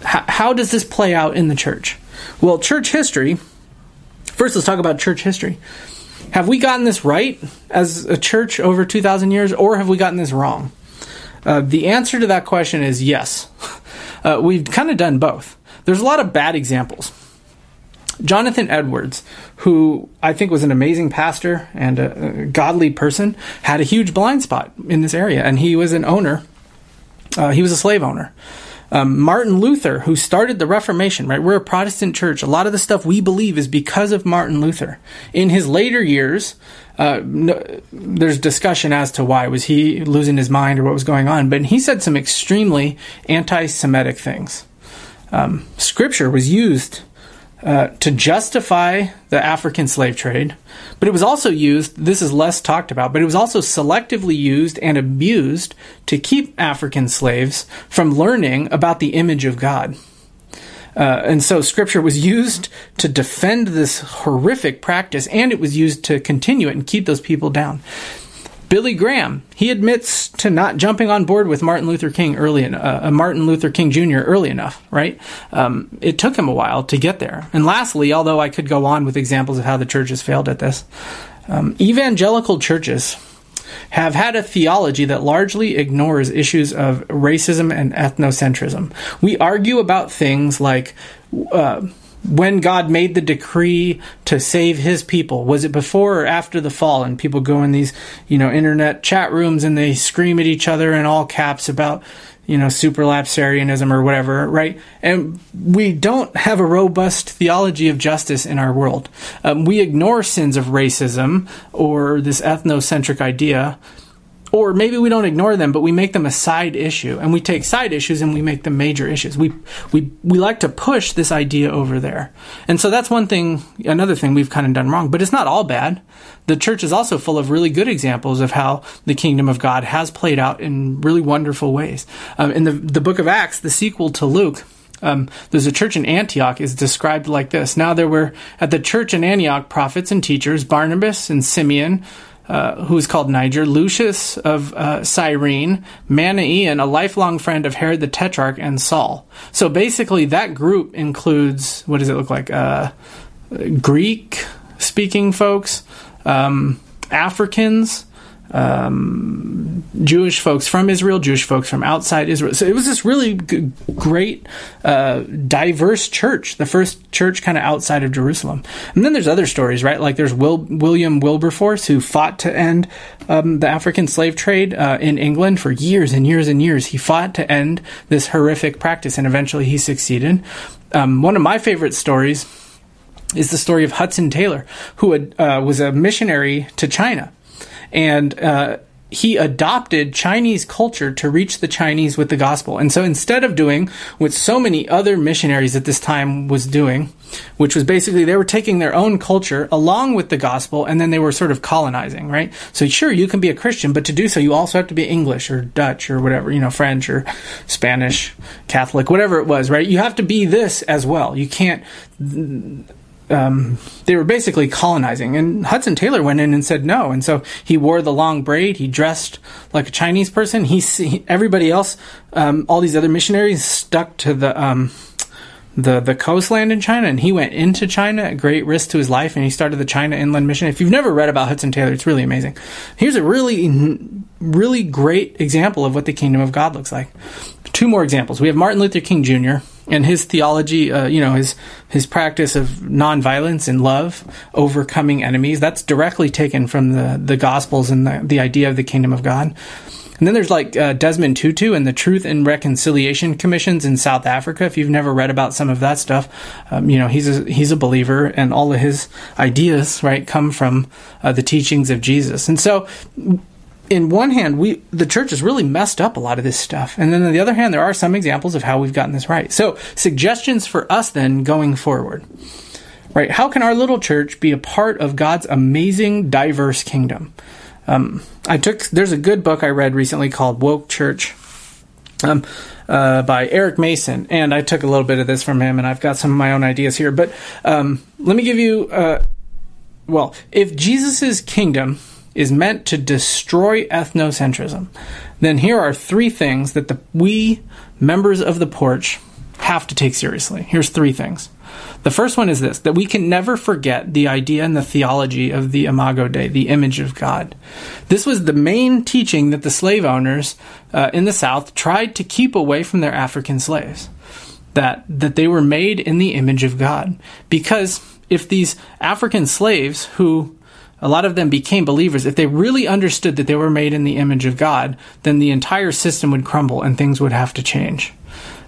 How does this play out in the church? Well, church history, first let's talk about church history. Have we gotten this right as a church over two thousand years, or have we gotten this wrong? Uh, the answer to that question is yes. Uh, we've kind of done both. There's a lot of bad examples. Jonathan Edwards, who I think was an amazing pastor and a, a godly person, had a huge blind spot in this area, and he was an owner. Uh, he was a slave owner. Um, Martin Luther, who started the Reformation, right? We're a Protestant church. A lot of the stuff we believe is because of Martin Luther. In his later years, uh, no, there's discussion as to why. Was he losing his mind or what was going on? But he said some extremely anti-Semitic things. Um, scripture was used uh, to justify the African slave trade, but it was also used, this is less talked about, but it was also selectively used and abused to keep African slaves from learning about the image of God. Uh, and so scripture was used to defend this horrific practice, and it was used to continue it and keep those people down. Billy Graham, he admits to not jumping on board with Martin Luther King early, uh, Martin Luther King Junior early enough, right? Um, it took him a while to get there. And lastly, although I could go on with examples of how the church has failed at this, um, evangelical churches have had a theology that largely ignores issues of racism and ethnocentrism. We argue about things like, uh, when God made the decree to save his people, was it before or after the fall? And people go in these, you know, internet chat rooms and they scream at each other in all caps about, you know, superlapsarianism or whatever, right? And we don't have a robust theology of justice in our world. Um, we ignore sins of racism or this ethnocentric idea. Or maybe we don't ignore them, but we make them a side issue, and we take side issues and we make them major issues. We we we like to push this idea over there. And so that's one thing, another thing we've kind of done wrong, but it's not all bad. The church is also full of really good examples of how the kingdom of God has played out in really wonderful ways. Um, in the, the book of Acts, the sequel to Luke, Um, there's a church in Antioch is described like this. Now there were at the church in Antioch prophets and teachers, Barnabas and Simeon, uh, who is called Niger, Lucius of uh, Cyrene, Manaen, a lifelong friend of Herod the Tetrarch, and Saul. So basically that group includes, what does it look like? Uh, Greek-speaking folks, um, Africans, Um, Jewish folks from Israel, Jewish folks from outside Israel. So it was this really g- great, uh, diverse church, the first church kind of outside of Jerusalem. And then there's other stories, right? Like there's Wil- William Wilberforce, who fought to end um, the African slave trade uh, in England for years and years and years. He fought to end this horrific practice, and eventually he succeeded. Um, one of my favorite stories is the story of Hudson Taylor, who had, uh, was a missionary to China. And uh, he adopted Chinese culture to reach the Chinese with the gospel. And so instead of doing what so many other missionaries at this time was doing, which was basically they were taking their own culture along with the gospel, and then they were sort of colonizing, right? So sure, you can be a Christian, but to do so, you also have to be English or Dutch or whatever, you know, French or Spanish, Catholic, whatever it was, right? You have to be this as well. You can't... Um, they were basically colonizing, and Hudson Taylor went in and said no. And so he wore the long braid. He dressed like a Chinese person. He, he everybody else, um, all these other missionaries stuck to the um, the the coastland in China, and he went into China at great risk to his life, and he started the China Inland Mission. If you've never read about Hudson Taylor, it's really amazing. Here's a really really great example of what the kingdom of God looks like. Two more examples. We have Martin Luther King Junior and his theology, uh, you know, his his practice of nonviolence and love, overcoming enemies. That's directly taken from the, the Gospels and the, the idea of the kingdom of God. And then there's like uh, Desmond Tutu and the Truth and Reconciliation Commissions in South Africa. If you've never read about some of that stuff, um, you know, he's a, he's a believer, and all of his ideas, right, come from uh, the teachings of Jesus. And so... in one hand, we the church has really messed up a lot of this stuff. And then on the other hand, there are some examples of how we've gotten this right. So suggestions for us then going forward, right? How can our little church be a part of God's amazing, diverse kingdom? Um, I took, there's a good book I read recently called Woke Church um, uh, by Eric Mason. And I took a little bit of this from him, and I've got some of my own ideas here. But um, let me give you, uh, well, if Jesus's kingdom is meant to destroy ethnocentrism, then here are three things that the we, members of the porch, have to take seriously. Here's three things. The first one is this, that we can never forget the idea and the theology of the Imago Dei, the image of God. This was the main teaching that the slave owners uh, in the South tried to keep away from their African slaves, that that they were made in the image of God. Because if these African slaves who... a lot of them became believers. If they really understood that they were made in the image of God, then the entire system would crumble and things would have to change,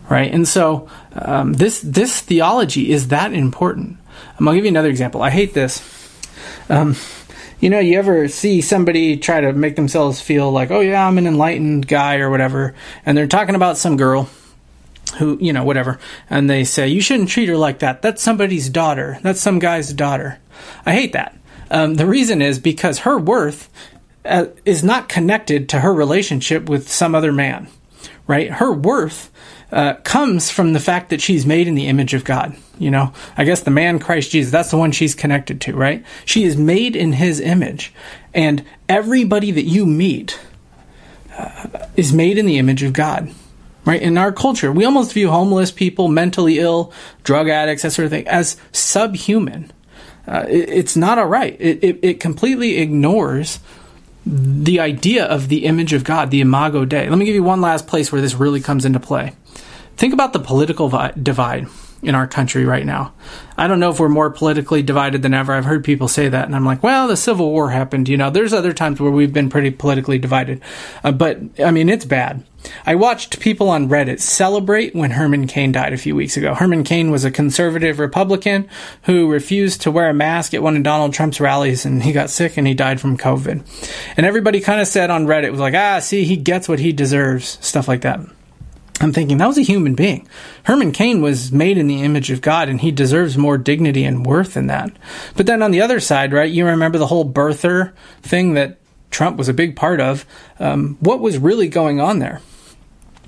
right? And so um, this this theology is that important. Um, I'll give you another example. I hate this. Um, you know, you ever see somebody try to make themselves feel like, oh, yeah, I'm an enlightened guy or whatever, and they're talking about some girl who, you know, whatever, and they say, you shouldn't treat her like that. That's somebody's daughter. That's some guy's daughter. I hate that. Um, the reason is because her worth uh, is not connected to her relationship with some other man, right? Her worth uh, comes from the fact that she's made in the image of God. you know, I guess the man Christ Jesus, that's the one she's connected to, right? She is made in his image. And everybody that you meet uh, is made in the image of God, right? In our culture, we almost view homeless people, mentally ill, drug addicts, that sort of thing, as subhuman. Uh, it, it's not all right. It, it, it completely ignores the idea of the image of God, the imago Dei. Let me give you one last place where this really comes into play. Think about the political vi- divide in our country right now. I don't know if we're more politically divided than ever. I've heard people say that, and I'm like, well, the Civil War happened. You know, there's other times where we've been pretty politically divided. Uh, but, I mean, it's bad. I watched people on Reddit celebrate when Herman Cain died a few weeks ago. Herman Cain was a conservative Republican who refused to wear a mask at one of Donald Trump's rallies, and he got sick and he died from COVID. And everybody kind of said on Reddit, was like, ah, see, he gets what he deserves, stuff like that. I'm thinking, that was a human being. Herman Cain was made in the image of God, and he deserves more dignity and worth than that. But then on the other side, right, you remember the whole birther thing that Trump was a big part of. Um, what was really going on there?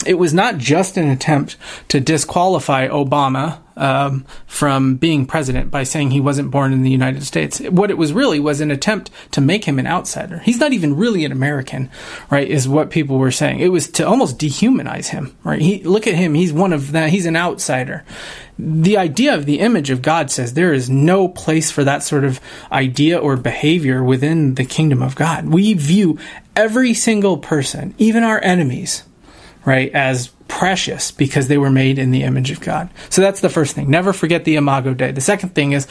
It was not just an attempt to disqualify Obama um, from being president by saying he wasn't born in the United States. What it was really was an attempt to make him an outsider. He's not even really an American, right, is what people were saying. It was to almost dehumanize him, right? He, look at him. He's one of the, he's an outsider. The idea of the image of God says there is no place for that sort of idea or behavior within the kingdom of God. We view every single person, even our enemies, right, as precious because they were made in the image of God. So that's the first thing. Never forget the Imago Dei. The second thing is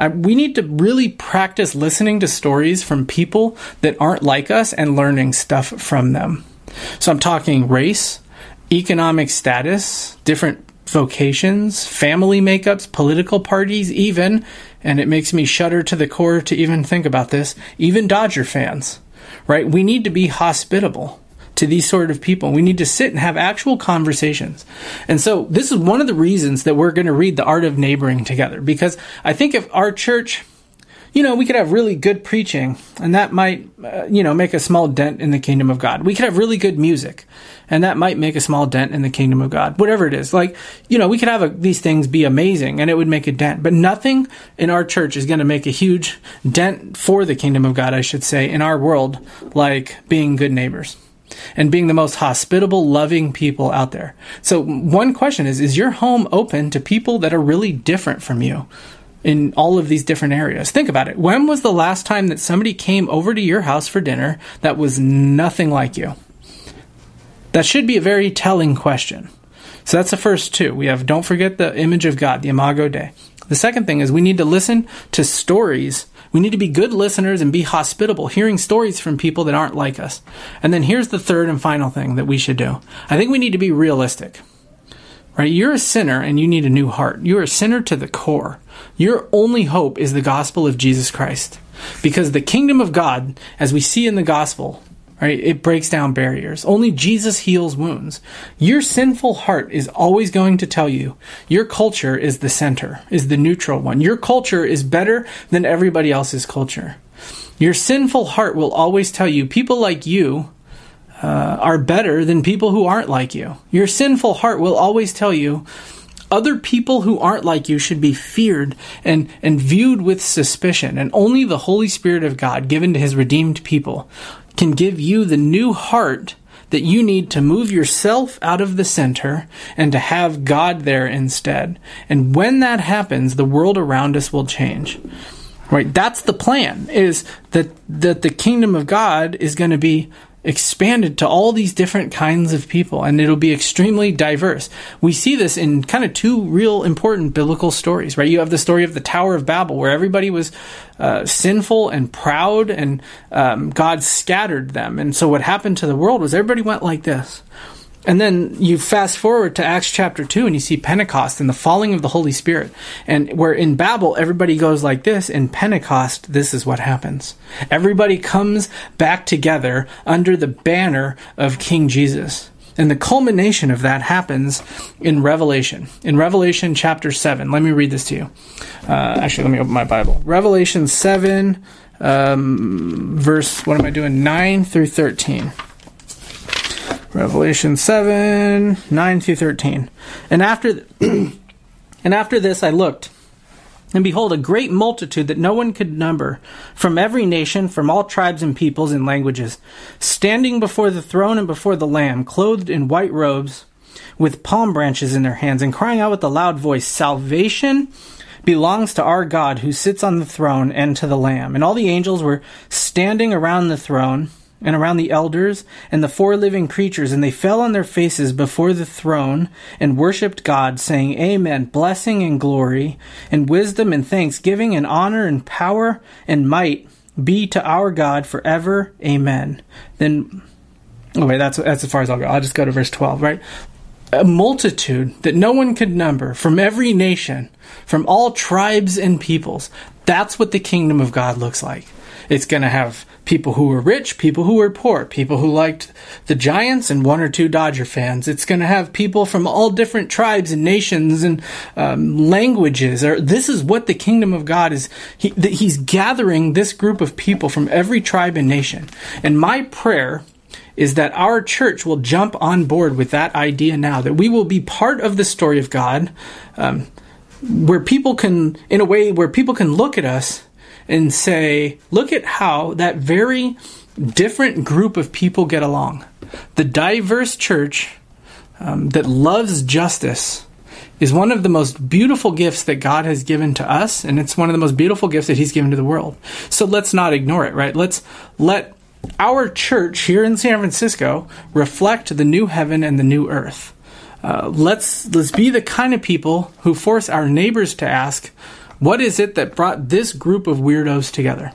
uh, we need to really practice listening to stories from people that aren't like us and learning stuff from them. So I'm talking race, economic status, different vocations, family makeups, political parties, even, and it makes me shudder to the core to even think about this, even Dodger fans, right? We need to be hospitable to these sort of people. We need to sit and have actual conversations. And so this is one of the reasons that we're going to read The Art of Neighboring together, because I think if our church, you know, we could have really good preaching, and that might, uh, you know, make a small dent in the kingdom of God. We could have really good music, and that might make a small dent in the kingdom of God. Whatever it is, like, you know, we could have a, these things be amazing, and it would make a dent. But nothing in our church is going to make a huge dent for the kingdom of God, I should say, in our world, like being good neighbors and being the most hospitable, loving people out there. So one question is, is your home open to people that are really different from you in all of these different areas? Think about it. When was the last time that somebody came over to your house for dinner that was nothing like you? That should be a very telling question. So that's the first two. We have, don't forget the image of God, the Imago Dei. The second thing is we need to listen to stories. We need to be good listeners and be hospitable, hearing stories from people that aren't like us. And then here's the third and final thing that we should do. I think we need to be realistic, right? You're a sinner and you need a new heart. You're a sinner to the core. Your only hope is the gospel of Jesus Christ, because the kingdom of God, as we see in the gospel, right, it breaks down barriers. Only Jesus heals wounds. Your sinful heart is always going to tell you your culture is the center, is the neutral one. Your culture is better than everybody else's culture. Your sinful heart will always tell you people like you uh, are better than people who aren't like you. Your sinful heart will always tell you other people who aren't like you should be feared and, and viewed with suspicion. And only the Holy Spirit of God, given to his redeemed people, can give you the new heart that you need to move yourself out of the center and to have God there instead. And when that happens, the world around us will change. Right? That's the plan, is that, that the kingdom of God is going to be expanded to all these different kinds of people, and it'll be extremely diverse. We see this in kind of two real important biblical stories, right? You have the story of the Tower of Babel, where everybody was uh, sinful and proud, and um, God scattered them. And so what happened to the world was everybody went like this. And then you fast forward to Acts chapter two, and you see Pentecost and the falling of the Holy Spirit. And where in Babel, everybody goes like this, in Pentecost, this is what happens. Everybody comes back together under the banner of King Jesus. And the culmination of that happens in Revelation. In Revelation chapter seven, let me read this to you. Uh, actually, let me open my Bible. Revelation seven, um, verse, what am I doing? nine through thirteen. Revelation seven, nine through thirteen. And after, th- And after this I looked, and behold, a great multitude that no one could number, from every nation, from all tribes and peoples and languages, standing before the throne and before the Lamb, clothed in white robes, with palm branches in their hands, and crying out with a loud voice, "Salvation belongs to our God who sits on the throne and to the Lamb." And all the angels were standing around the throne and around the elders and the four living creatures, and they fell on their faces before the throne and worshipped God, saying, "Amen, blessing and glory and wisdom and thanksgiving and honor and power and might be to our God forever. Amen." Then, oh wait, that's, that's as far as I'll go. I'll just go to verse twelve, right? A multitude that no one could number, from every nation, from all tribes and peoples. That's what the kingdom of God looks like. It's going to have people who were rich, people who were poor, people who liked the Giants and one or two Dodger fans. It's going to have people from all different tribes and nations and um, languages. Or this is what the kingdom of God is. He, th- he's gathering this group of people from every tribe and nation. And my prayer is that our church will jump on board with that idea now, that we will be part of the story of God, um, where people can, in a way, where people can look at us and say, look at how that very different group of people get along. The diverse church um, that loves justice is one of the most beautiful gifts that God has given to us, and it's one of the most beautiful gifts that he's given to the world. So let's not ignore it, right? Let's let our church here in San Francisco reflect the new heaven and the new earth. Uh, let's let's be the kind of people who force our neighbors to ask, what is it that brought this group of weirdos together?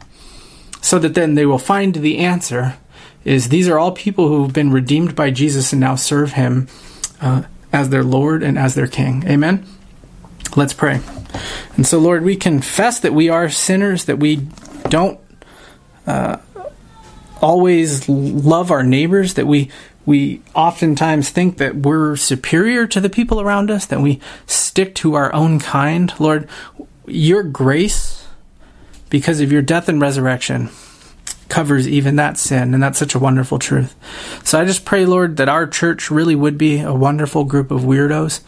So that then they will find the answer is these are all people who have been redeemed by Jesus and now serve him uh, as their Lord and as their King. Amen? Let's pray. And so, Lord, we confess that we are sinners, that we don't uh, always love our neighbors, that we we oftentimes think that we're superior to the people around us, that we stick to our own kind. Lord, your grace, because of your death and resurrection, covers even that sin, and that's such a wonderful truth. So I just pray, Lord, that our church really would be a wonderful group of weirdos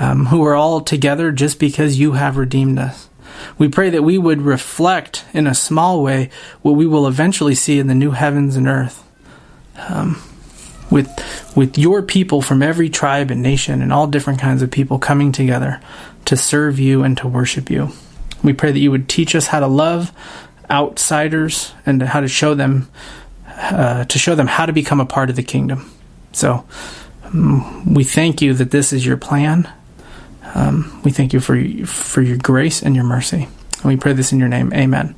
um, who are all together just because you have redeemed us. We pray that we would reflect in a small way what we will eventually see in the new heavens and earth, um, with with your people from every tribe and nation and all different kinds of people coming together to serve you and to worship you. We pray that you would teach us how to love outsiders and how to show them uh, to show them how to become a part of the kingdom. So um, we thank you that this is your plan. Um, we thank you for for your grace and your mercy. And we pray this in your name. Amen.